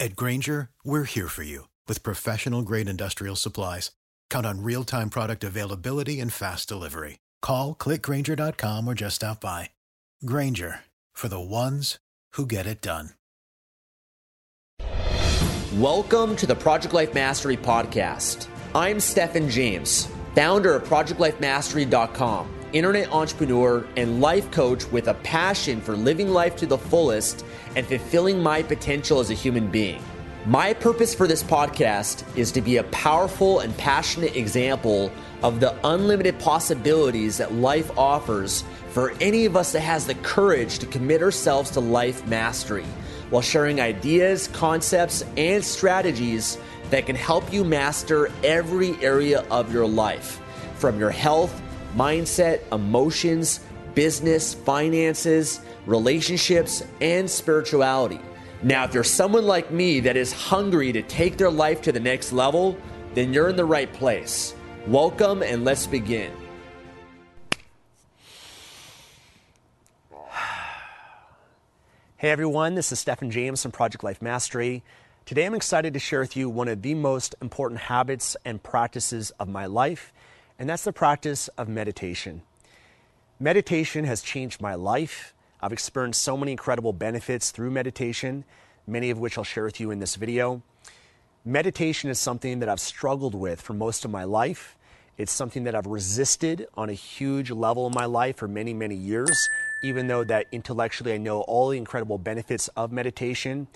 At Grainger, we're here for you. With professional-grade industrial supplies, count on real-time product availability and fast delivery. Call, clickgrainger.com, or just stop by. Grainger, for the ones who get it done. Welcome to the Project Life Mastery podcast. I'm Stefan James, founder of ProjectLifeMastery.com, internet entrepreneur and life coach with a passion for living life to the fullest and fulfilling my potential as a human being. My purpose for this podcast is to be a powerful and passionate example of the unlimited possibilities that life offers for any of us that has the courage to commit ourselves to life mastery, while sharing ideas, concepts, and strategies that can help you master every area of your life, from your health, mindset, emotions, business, finances, relationships, and spirituality. Now, if you're someone like me that is hungry to take their life to the next level, then you're in the right place. Welcome, and let's begin. Hey everyone, this is Stefan James from Project Life Mastery. Today I'm excited to share with you one of the most important habits and practices of my life, and that's the practice of meditation. Meditation has changed my life. I've experienced so many incredible benefits through meditation, many of which I'll share with you in this video. Meditation is something that I've struggled with for most of my life. It's something that I've resisted on a huge level in my life for many, many years, even though that intellectually I know all the incredible benefits of meditation,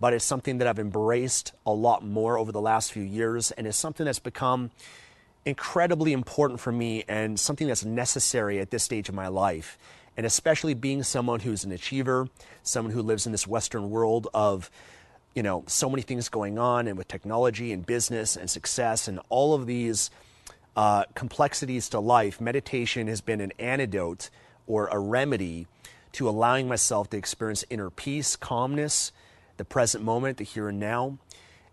but it's something that I've embraced a lot more over the last few years, and it's something that's become incredibly important for me and something that's necessary at this stage of my life. And especially being someone who's an achiever, someone who lives in this Western world of, so many things going on, and with technology and business and success and all of these complexities to life, meditation has been an antidote or a remedy to allowing myself to experience inner peace, calmness, the present moment, the here and now.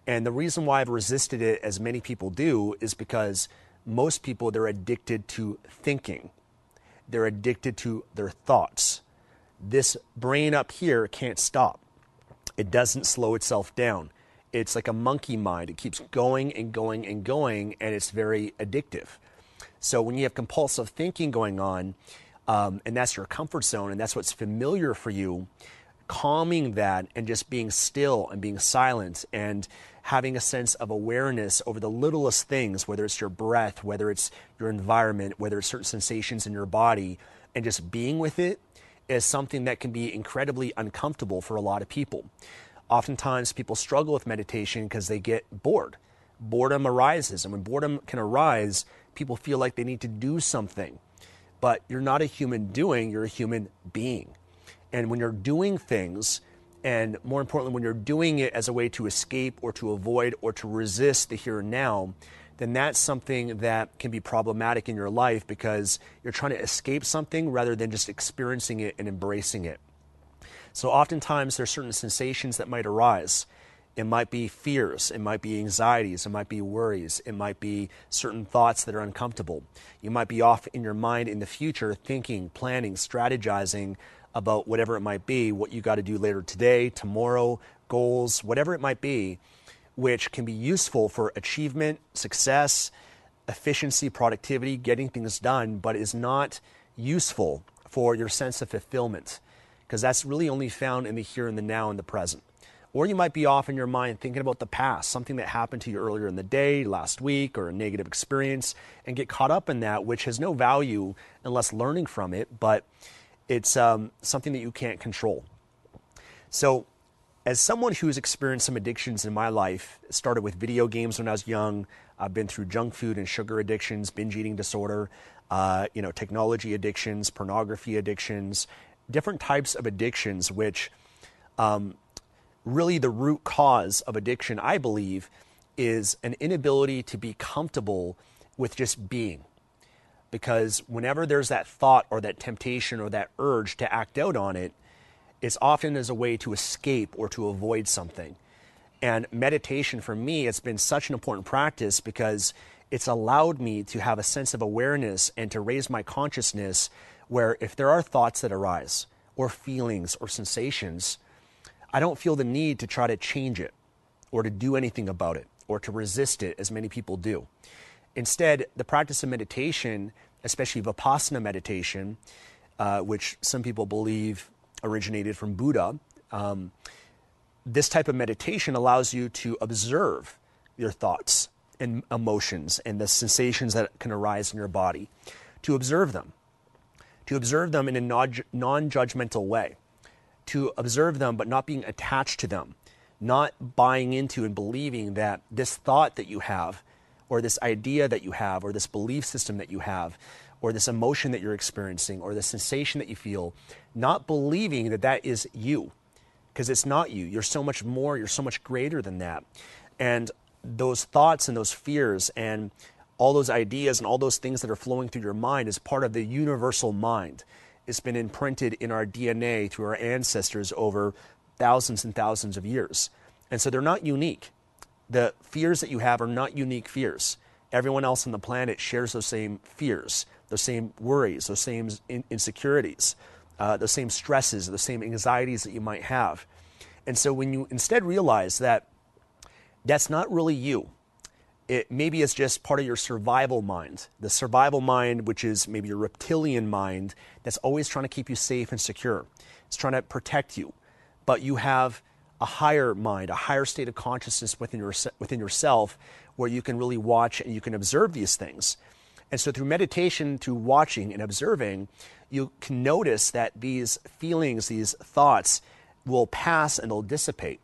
And the reason why I've resisted it, as many people do, is because most people, they're addicted to thinking. They're addicted to their thoughts. This brain up here can't stop. It doesn't slow itself down. It's like a monkey mind. It keeps going and going and going, and it's very addictive. So when you have compulsive thinking going on, and that's your comfort zone, and that's what's familiar for you, calming that and just being still and being silent and having a sense of awareness over the littlest things, whether it's your breath, whether it's your environment, whether it's certain sensations in your body, and just being with it, is something that can be incredibly uncomfortable for a lot of people. Oftentimes people struggle with meditation because they get bored. Boredom arises, and when boredom can arise, people feel like they need to do something. But you're not a human doing, you're a human being. And when you're doing things, and more importantly, when you're doing it as a way to escape or to avoid or to resist the here and now, then that's something that can be problematic in your life, because you're trying to escape something rather than just experiencing it and embracing it. So oftentimes there are certain sensations that might arise. It might be fears, it might be anxieties, it might be worries, it might be certain thoughts that are uncomfortable. You might be off in your mind in the future thinking, planning, strategizing about whatever it might be, what you got to do later today, tomorrow, goals, whatever it might be, which can be useful for achievement, success, efficiency, productivity, getting things done, but is not useful for your sense of fulfillment, because that's really only found in the here and the now and the present. Or you might be off in your mind thinking about the past, something that happened to you earlier in the day, last week, or a negative experience, and get caught up in that, which has no value unless learning from it, but it's something that you can't control. So as someone who's experienced some addictions in my life, it started with video games when I was young. I've been through junk food and sugar addictions, binge eating disorder, technology addictions, pornography addictions, different types of addictions, which really the root cause of addiction, I believe, is an inability to be comfortable with just being. Because whenever there's that thought or that temptation or that urge to act out on it, it's often as a way to escape or to avoid something. And meditation for me, it's been such an important practice because it's allowed me to have a sense of awareness and to raise my consciousness where if there are thoughts that arise or feelings or sensations, I don't feel the need to try to change it or to do anything about it or to resist it as many people do. Instead, the practice of meditation, especially Vipassana meditation, which some people believe originated from Buddha, this type of meditation allows you to observe your thoughts and emotions and the sensations that can arise in your body, to observe them in a non-judgmental way, to observe them but not being attached to them, not buying into and believing that this thought that you have or this idea that you have or this belief system that you have or this emotion that you're experiencing or the sensation that you feel, not believing that that is you, because it's not you. You're so much more, you're so much greater than that. And those thoughts and those fears and all those ideas and all those things that are flowing through your mind is part of the universal mind. It's been imprinted in our DNA through our ancestors over thousands and thousands of years. And so they're not unique. The fears that you have are not unique fears. Everyone else on the planet shares those same fears, those same worries, those same insecurities, those same stresses, the same anxieties that you might have. And so when you instead realize that that's not really you, maybe it's just part of your survival mind, the survival mind, which is maybe your reptilian mind that's always trying to keep you safe and secure. It's trying to protect you, but you have a higher mind, a higher state of consciousness within yourself where you can really watch and you can observe these things. And so through meditation, through watching and observing, you can notice that these feelings, these thoughts will pass and they'll dissipate.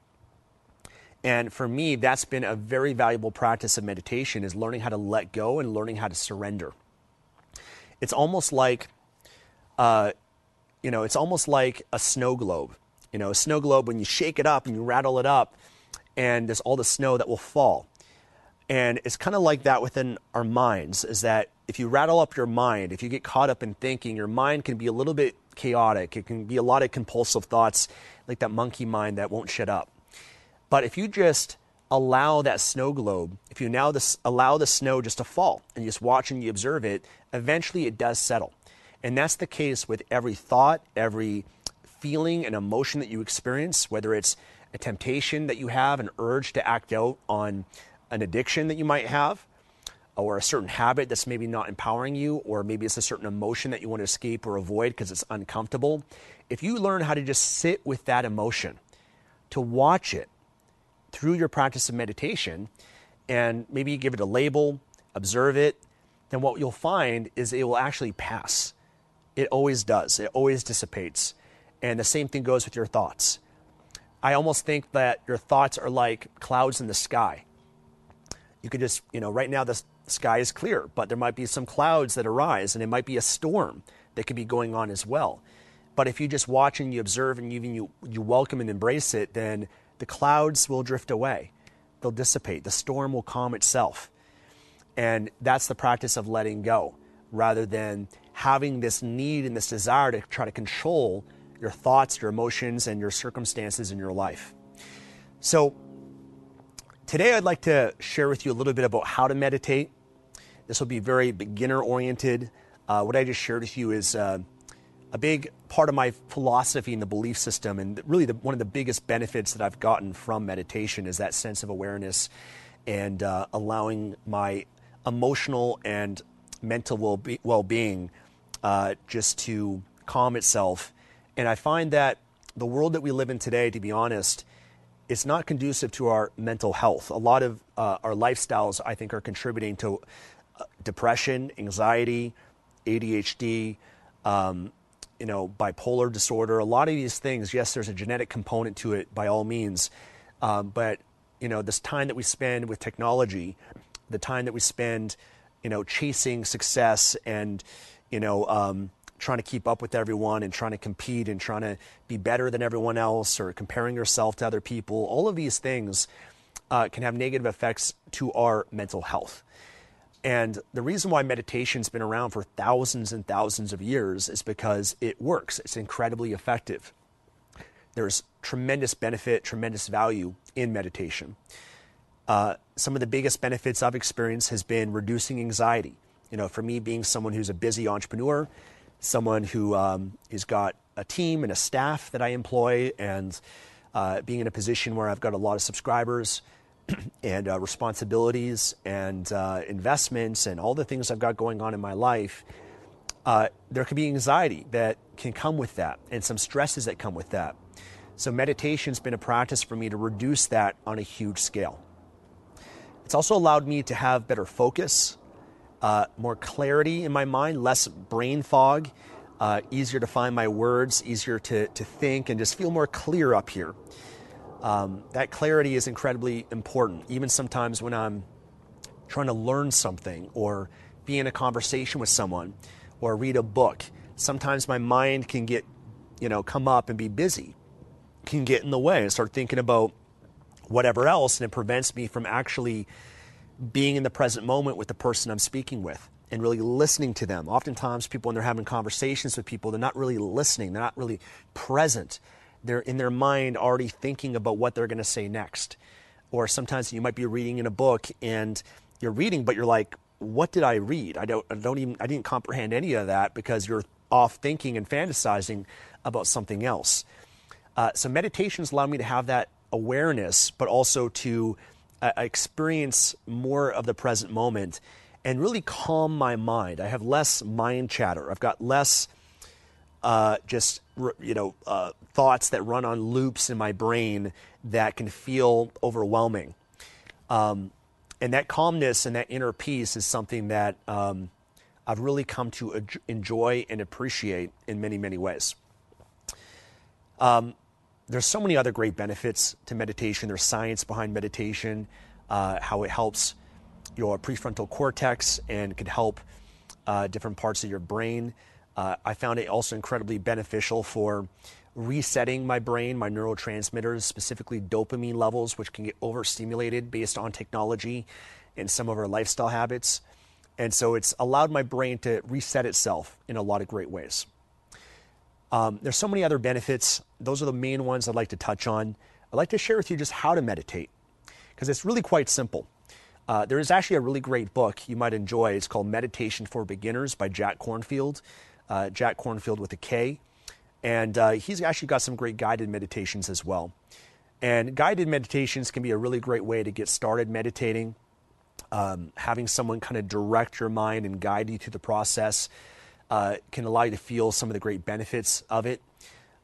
And for me, that's been a very valuable practice of meditation, is learning how to let go and learning how to surrender. It's almost like, it's almost like a snow globe. A snow globe, when you shake it up and you rattle it up, and there's all the snow that will fall. And it's kind of like that within our minds, is that if you rattle up your mind, if you get caught up in thinking, your mind can be a little bit chaotic. It can be a lot of compulsive thoughts, like that monkey mind that won't shut up. But if you just allow that snow globe, if you now allow the snow just to fall and you just watch and you observe it, eventually it does settle. And that's the case with every thought, every feeling and emotion that you experience, whether it's a temptation that you have, an urge to act out on an addiction that you might have, or a certain habit that's maybe not empowering you, or maybe it's a certain emotion that you want to escape or avoid because it's uncomfortable. If you learn how to just sit with that emotion, to watch it through your practice of meditation, and maybe give it a label, observe it, then what you'll find is it will actually pass. It always does. It always dissipates. And the same thing goes with your thoughts. I almost think that your thoughts are like clouds in the sky. You could just, right now the sky is clear, but there might be some clouds that arise, and it might be a storm that could be going on as well. But if you just watch and you observe and you welcome and embrace it, then the clouds will drift away. They'll dissipate. The storm will calm itself. And that's the practice of letting go, rather than having this need and this desire to try to control your thoughts, your emotions, and your circumstances in your life. So today I'd like to share with you a little bit about how to meditate. This will be very beginner-oriented. What I just shared with you is a big part of my philosophy and the belief system, and really one of the biggest benefits that I've gotten from meditation, is that sense of awareness and allowing my emotional and mental well-being just to calm itself. And I find that the world that we live in today, to be honest, it's not conducive to our mental health. A lot of our lifestyles, I think, are contributing to depression, anxiety, ADHD, bipolar disorder. A lot of these things, yes, there's a genetic component to it by all means. But, this time that we spend with technology, the time that we spend, chasing success and, trying to keep up with everyone and trying to compete and trying to be better than everyone else or comparing yourself to other people, all of these things can have negative effects to our mental health. And the reason why meditation's been around for thousands and thousands of years is because it works. It's incredibly effective. There's tremendous benefit, tremendous value in meditation. Some of the biggest benefits I've experienced has been reducing anxiety. For me, being someone who's a busy entrepreneur, someone who has got a team and a staff that I employ, and being in a position where I've got a lot of subscribers and responsibilities and investments and all the things I've got going on in my life, there can be anxiety that can come with that and some stresses that come with that. So meditation's been a practice for me to reduce that on a huge scale. It's also allowed me to have better focus, more clarity in my mind, less brain fog, easier to find my words, easier to think and just feel more clear up here. That clarity is incredibly important. Even sometimes when I'm trying to learn something or be in a conversation with someone or read a book, sometimes my mind can get, come up and be busy, can get in the way and start thinking about whatever else, and it prevents me from actually being in the present moment with the person I'm speaking with and really listening to them. Oftentimes people, when they're having conversations with people, they're not really listening. They're not really present. They're in their mind already thinking about what they're going to say next. Or sometimes you might be reading in a book and you're reading, but you're like, what did I read? I didn't comprehend any of that, because you're off thinking and fantasizing about something else. So meditations allow me to have that awareness, but also to experience more of the present moment and really calm my mind. I have less mind chatter. I've got less thoughts that run on loops in my brain that can feel overwhelming. And that calmness and that inner peace is something that I've really come to enjoy and appreciate in many, many ways. There's so many other great benefits to meditation. There's science behind meditation, how it helps your prefrontal cortex and could help different parts of your brain. I found it also incredibly beneficial for resetting my brain, my neurotransmitters, specifically dopamine levels, which can get overstimulated based on technology and some of our lifestyle habits. And so it's allowed my brain to reset itself in a lot of great ways. There's so many other benefits. Those are the main ones I'd like to touch on. I'd like to share with you just how to meditate, because it's really quite simple. There is actually a really great book you might enjoy. It's called Meditation for Beginners by Jack Kornfield. Jack Kornfield with a K. And he's actually got some great guided meditations as well. And guided meditations can be a really great way to get started meditating. Having someone kind of direct your mind and guide you through the process can allow you to feel some of the great benefits of it.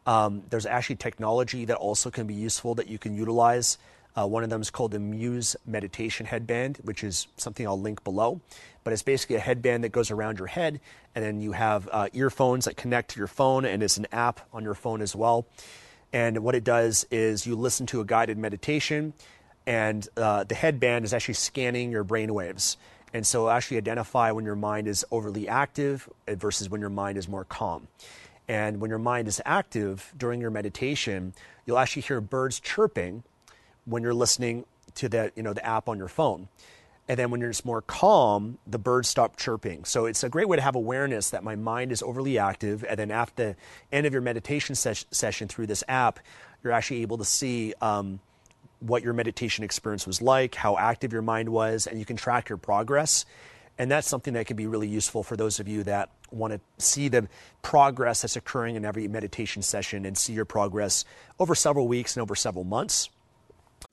There's actually technology that also can be useful that you can utilize. One of them is called the Muse meditation headband, which is something I'll link below. But it's basically a headband that goes around your head, and then you have earphones that connect to your phone, and it's an app on your phone as well. And what it does is you listen to a guided meditation, and the headband is actually scanning your brainwaves. And so it'll actually identify when your mind is overly active versus when your mind is more calm. And when your mind is active during your meditation, you'll actually hear birds chirping when you're listening to the app on your phone. And then when you're just more calm, the birds stop chirping. So it's a great way to have awareness that my mind is overly active. And then at the end of your meditation session through this app, you're actually able to see what your meditation experience was like, how active your mind was, and you can track your progress. And that's something that can be really useful for those of you that want to see the progress that's occurring in every meditation session and see your progress over several weeks and over several months.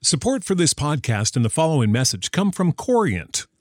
Support for this podcast and the following message come from Corient.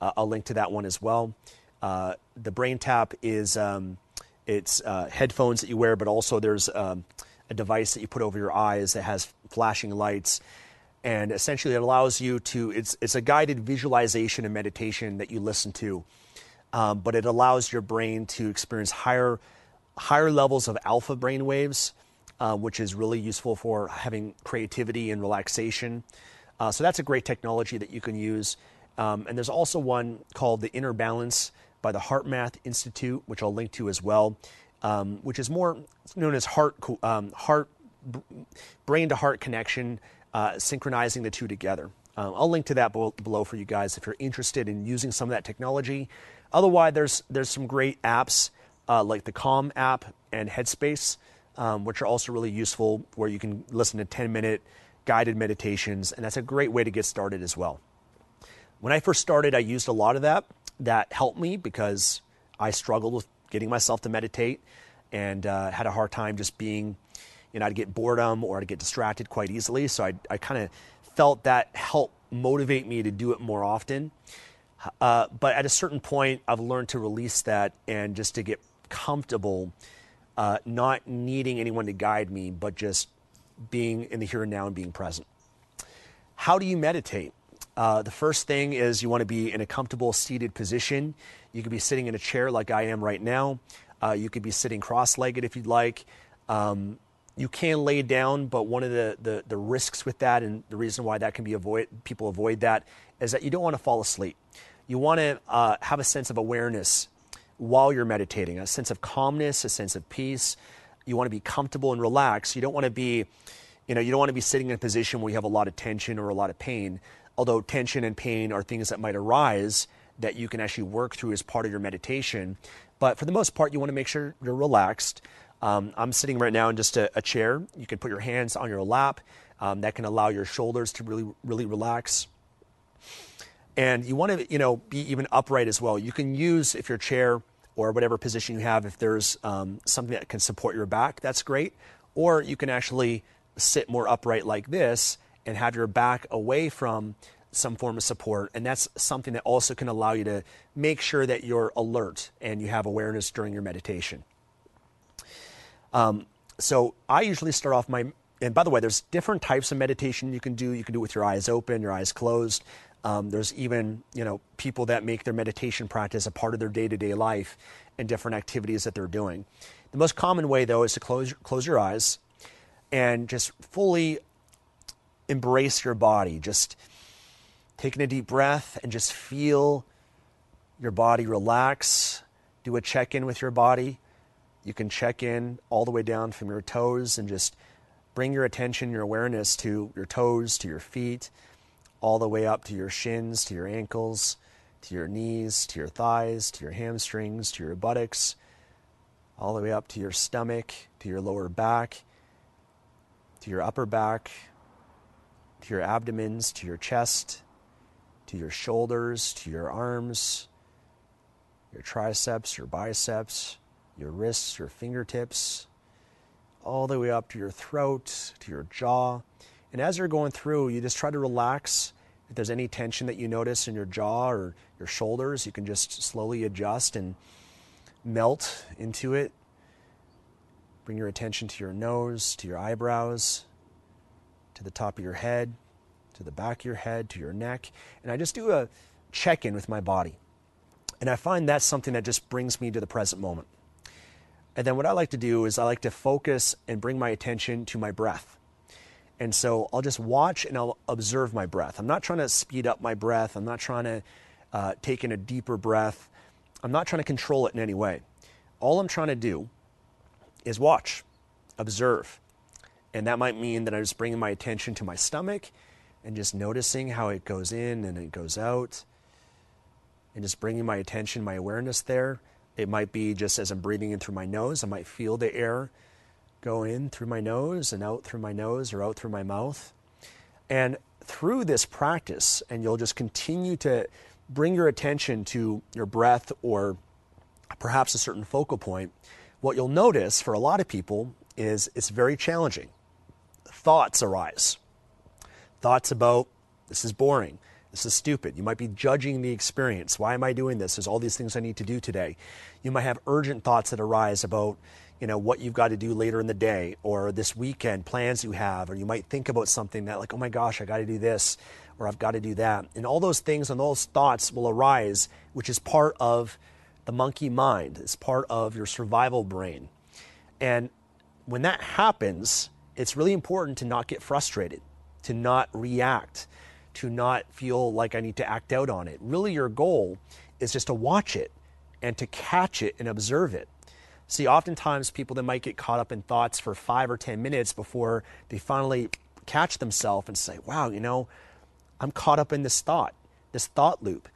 I'll link to that one as well. The BrainTap is it's headphones that you wear, but also there's a device that you put over your eyes that has flashing lights, and essentially it allows you to. It's a guided visualization and meditation that you listen to, but it allows your brain to experience higher levels of alpha brain waves, which is really useful for having creativity and relaxation. So that's a great technology that you can use. And there's also one called the Inner Balance by the HeartMath Institute, which I'll link to as well, which is more known as brain-to-heart connection, synchronizing the two together. I'll link to that below for you guys if you're interested in using some of that technology. Otherwise, there's some great apps like the Calm app and Headspace, which are also really useful, where you can listen to 10-minute guided meditations, and that's a great way to get started as well. When I first started, I used a lot of that. That helped me because I struggled with getting myself to meditate and had a hard time just being, I'd get boredom or I'd get distracted quite easily. So I kind of felt that helped motivate me to do it more often. But at a certain point, I've learned to release that and just to get comfortable, not needing anyone to guide me, but just being in the here and now and being present. How do you meditate? The first thing is you want to be in a comfortable seated position. You could be sitting in a chair like I am right now. You could be sitting cross-legged if you'd like. You can lay down, but one of the risks with that, and the reason why that can be people avoid that, is that you don't want to fall asleep. You want to have a sense of awareness while you're meditating, a sense of calmness, a sense of peace. You want to be comfortable and relaxed. You don't want to be, you don't want to be sitting in a position where you have a lot of tension or a lot of pain. Although tension and pain are things that might arise that you can actually work through as part of your meditation. But for the most part, you want to make sure you're relaxed. I'm sitting right now in just a chair. You can put your hands on your lap. That can allow your shoulders to really, really relax. And you want to, be even upright as well. You can use, if your chair or whatever position you have, if there's something that can support your back, that's great. Or you can actually sit more upright like this and have your back away from some form of support. And that's something that also can allow you to make sure that you're alert and you have awareness during your meditation. So I usually start off and by the way, there's different types of meditation you can do. You can do it with your eyes open, your eyes closed. There's even, people that make their meditation practice a part of their day-to-day life and different activities that they're doing. The most common way though is to close your eyes and just fully embrace your body, just taking a deep breath and just feel your body relax. Do a check-in with your body. You can check in all the way down from your toes and just bring your attention, your awareness to your toes, to your feet, all the way up to your shins, to your ankles, to your knees, to your thighs, to your hamstrings, to your buttocks, all the way up to your stomach, to your lower back, to your upper back, to your abdomens, to your chest, to your shoulders, to your arms, your triceps, your biceps, your wrists, your fingertips, all the way up to your throat, to your jaw. And as you're going through, you just try to relax. If there's any tension that you notice in your jaw or your shoulders, you can just slowly adjust and melt into it. Bring your attention to your nose, to your eyebrows, to the top of your head, to the back of your head, to your neck. And I just do a check-in with my body. And I find that's something that just brings me to the present moment. And then what I like to do is I like to focus and bring my attention to my breath. And so I'll just watch and I'll observe my breath. I'm not trying to speed up my breath. I'm not trying to take in a deeper breath. I'm not trying to control it in any way. All I'm trying to do is watch, observe. And that might mean that I'm just bringing my attention to my stomach and just noticing how it goes in and it goes out. And just bringing my attention, my awareness there. It might be just as I'm breathing in through my nose, I might feel the air go in through my nose and out through my nose or out through my mouth. And through this practice, and you'll just continue to bring your attention to your breath or perhaps a certain focal point, what you'll notice for a lot of people is it's very challenging. Thoughts arise. Thoughts about, this is boring. This is stupid. You might be judging the experience. Why am I doing this? There's all these things I need to do today. You might have urgent thoughts that arise about, what you've got to do later in the day or this weekend, plans you have, or you might think about something that like, oh my gosh, I got to do this or I've got to do that. And all those things and those thoughts will arise, which is part of the monkey mind. It's part of your survival brain. And when that happens, it's really important to not get frustrated, to not react, to not feel like I need to act out on it. Really, your goal is just to watch it and to catch it and observe it. See, oftentimes people that might get caught up in thoughts for 5 or 10 minutes before they finally catch themselves and say, wow, I'm caught up in this thought loop.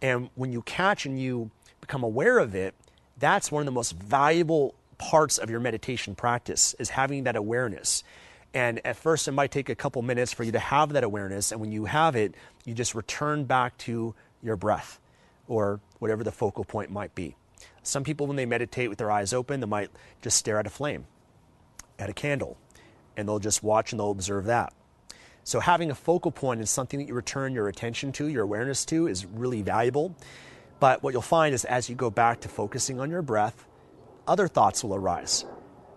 And when you catch and you become aware of it, that's one of the most valuable parts of your meditation practice is having that awareness. And at first, it might take a couple minutes for you to have that awareness. And when you have it, you just return back to your breath or whatever the focal point might be. Some people, when they meditate with their eyes open, they might just stare at a flame, at a candle, and they'll just watch and they'll observe that. So having a focal point is something that you return your attention to, your awareness to, is really valuable. But what you'll find is as you go back to focusing on your breath, other thoughts will arise.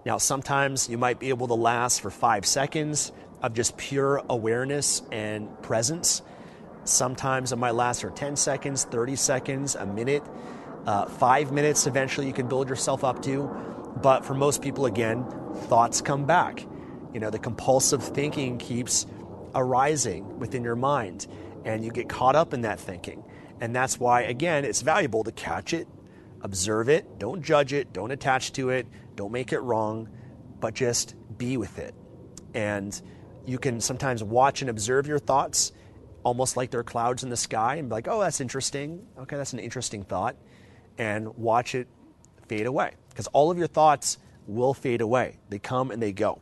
Now, sometimes you might be able to last for 5 seconds of just pure awareness and presence. Sometimes it might last for 10 seconds, 30 seconds, a minute, 5 minutes. Eventually, you can build yourself up to. But for most people, again, thoughts come back. The compulsive thinking keeps arising within your mind, and you get caught up in that thinking. And that's why, again, it's valuable to catch it, observe it, don't judge it, don't attach to it. Don't make it wrong, but just be with it. And you can sometimes watch and observe your thoughts almost like they're clouds in the sky and be like, oh, that's interesting. Okay, that's an interesting thought. And watch it fade away because all of your thoughts will fade away. They come and they go.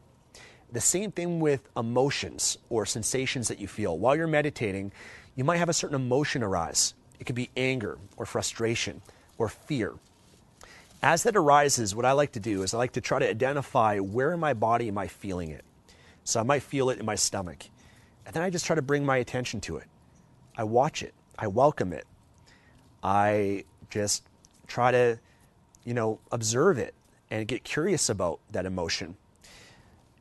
The same thing with emotions or sensations that you feel. While you're meditating, you might have a certain emotion arise. It could be anger or frustration or fear. As that arises, what I like to do is I like to try to identify where in my body am I feeling it. So I might feel it in my stomach. And then I just try to bring my attention to it. I watch it. I welcome it. I just try to, observe it and get curious about that emotion.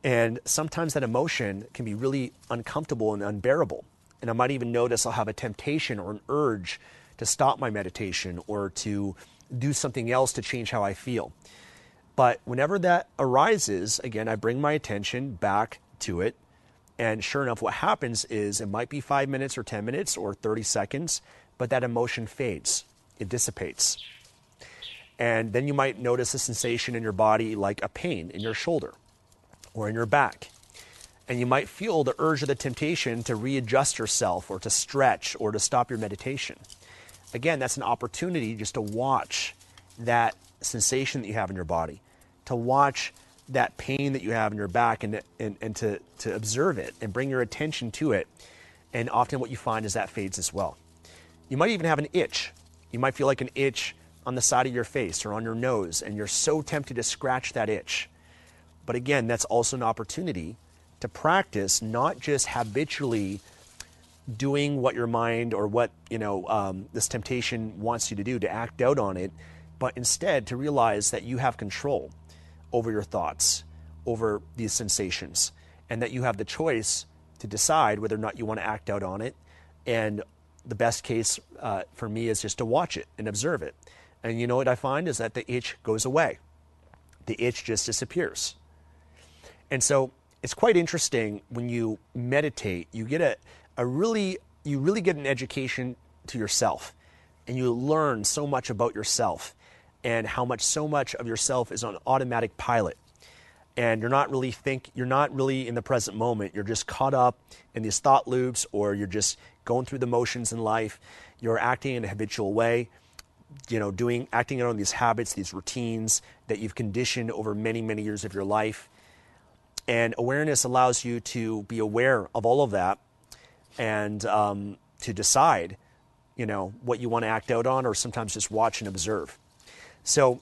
And sometimes that emotion can be really uncomfortable and unbearable. And I might even notice I'll have a temptation or an urge to stop my meditation or to do something else to change how I feel. But whenever that arises, again, I bring my attention back to it. And sure enough, what happens is it might be 5 minutes or 10 minutes or 30 seconds, but that emotion fades. It dissipates. And then you might notice a sensation in your body like a pain in your shoulder or in your back. And you might feel the urge or the temptation to readjust yourself or to stretch or to stop your meditation. Again, that's an opportunity just to watch that sensation that you have in your body, to watch that pain that you have in your back, and to observe it and bring your attention to it. And often what you find is that fades as well. You might even have an itch. You might feel like an itch on the side of your face or on your nose, and you're so tempted to scratch that itch. But again, that's also an opportunity to practice not just habitually doing what your mind or what this temptation wants you to do, to act out on it, but instead to realize that you have control over your thoughts, over these sensations, and that you have the choice to decide whether or not you want to act out on it. And the best case for me is just to watch it and observe it. And you know what I find is that the itch goes away. The itch just disappears. And so it's quite interesting when you meditate, you get you really get an education to yourself, and you learn so much about yourself and how much so much of yourself is on automatic pilot. And you're not really in the present moment. You're just caught up in these thought loops, or you're just going through the motions in life. You're acting in a habitual way, acting out on these habits, these routines that you've conditioned over many, many years of your life. And awareness allows you to be aware of all of that and to decide, what you want to act out on, or sometimes just watch and observe. So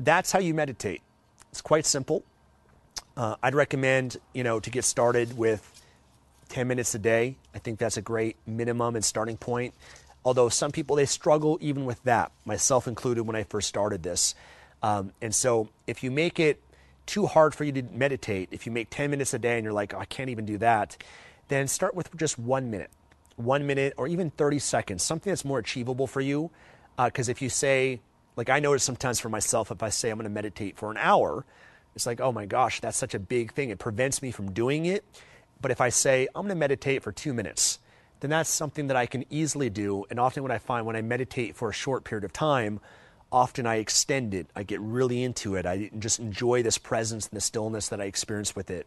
that's how you meditate. It's quite simple. I'd recommend, to get started with 10 minutes a day. I think that's a great minimum and starting point. Although some people, they struggle even with that, myself included when I first started this. And so if you make it too hard for you to meditate, if you make 10 minutes a day and you're like, oh, I can't even do that, then start with just 1 minute. 1 minute or even 30 seconds, something that's more achievable for you. Because if you say, like I notice sometimes for myself, if I say I'm going to meditate for an hour, it's like, oh my gosh, that's such a big thing. It prevents me from doing it. But if I say I'm going to meditate for 2 minutes, then that's something that I can easily do. And often what I find when I meditate for a short period of time, often I extend it. I get really into it. I just enjoy this presence and the stillness that I experience with it.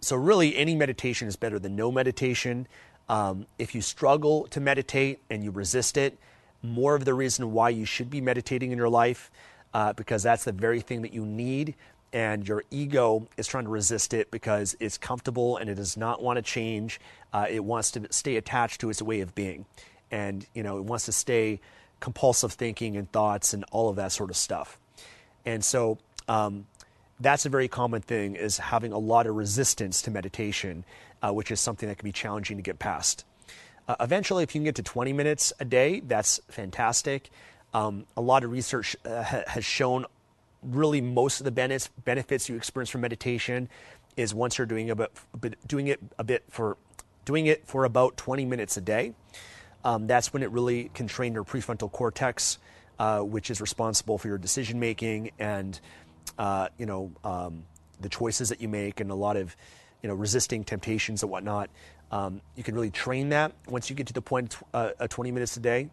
So really any meditation is better than no meditation. If you struggle to meditate and you resist it, more of the reason why you should be meditating in your life, because that's the very thing that you need, and your ego is trying to resist it because it's comfortable and it does not want to change. It wants to stay attached to its way of being, and it wants to stay compulsive thinking and thoughts and all of that sort of stuff. And so that's a very common thing, is having a lot of resistance to meditation, which is something that can be challenging to get past. Eventually, if you can get to 20 minutes a day, that's fantastic. A lot of research has shown really most of the benefits you experience from meditation is once you're doing it for about 20 minutes a day. That's when it really can train your prefrontal cortex, which is responsible for your decision making and the choices that you make, and a lot of resisting temptations and whatnot. You can really train that once you get to the point of 20 minutes a day.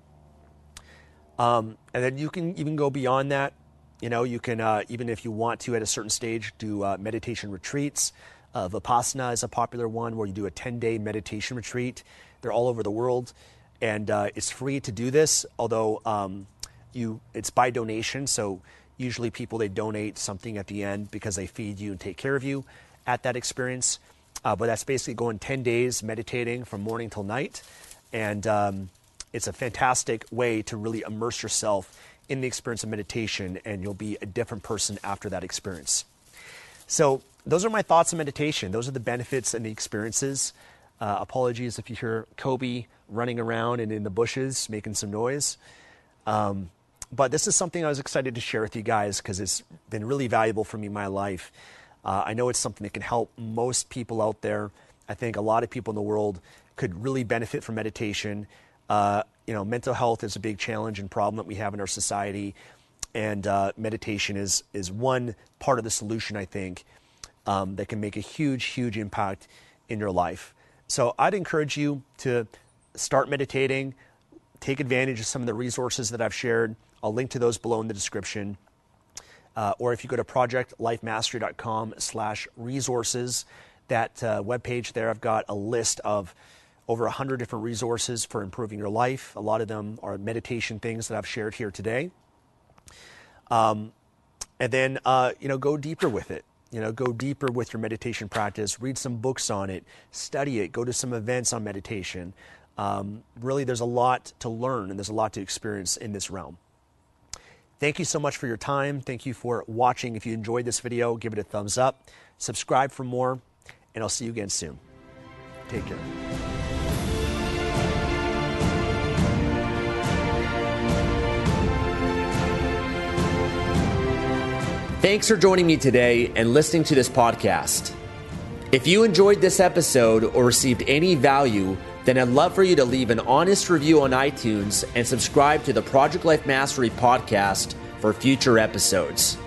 And then you can even go beyond that. You can, even if you want to at a certain stage, do meditation retreats. Vipassana is a popular one where you do a 10-day meditation retreat. They're all over the world, and it's free to do this, although it's by donation. So usually people, they donate something at the end because they feed you and take care of you at that experience. But that's basically going 10 days meditating from morning till night. And it's a fantastic way to really immerse yourself in the experience of meditation, and you'll be a different person after that experience. So those are my thoughts on meditation. Those are the benefits and the experiences. Apologies if you hear Kobe running around and in the bushes making some noise. But this is something I was excited to share with you guys because it's been really valuable for me in my life. I know it's something that can help most people out there. I think a lot of people in the world could really benefit from meditation. Mental health is a big challenge and problem that we have in our society. And meditation is one part of the solution, I think, that can make a huge, huge impact in your life. So I'd encourage you to start meditating, take advantage of some of the resources that I've shared. I'll link to those below in the description. or if you go to projectlifemastery.com/resources, that webpage there, I've got a list of over 100 different resources for improving your life. A lot of them are meditation things that I've shared here today. And then, go deeper with it. Go deeper with your meditation practice, read some books on it, study it, go to some events on meditation. Really, there's a lot to learn and there's a lot to experience in this realm. Thank you so much for your time. Thank you for watching. If you enjoyed this video, give it a thumbs up, subscribe for more, and I'll see you again soon. Take care. Thanks for joining me today and listening to this podcast. If you enjoyed this episode or received any value, then I'd love for you to leave an honest review on iTunes and subscribe to the Project Life Mastery podcast for future episodes.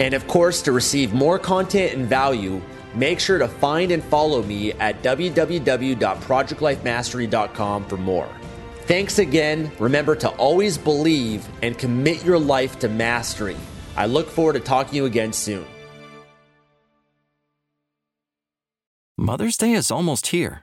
And of course, to receive more content and value, make sure to find and follow me at www.projectlifemastery.com for more. Thanks again. Remember to always believe and commit your life to mastery. I look forward to talking to you again soon. Mother's Day is almost here,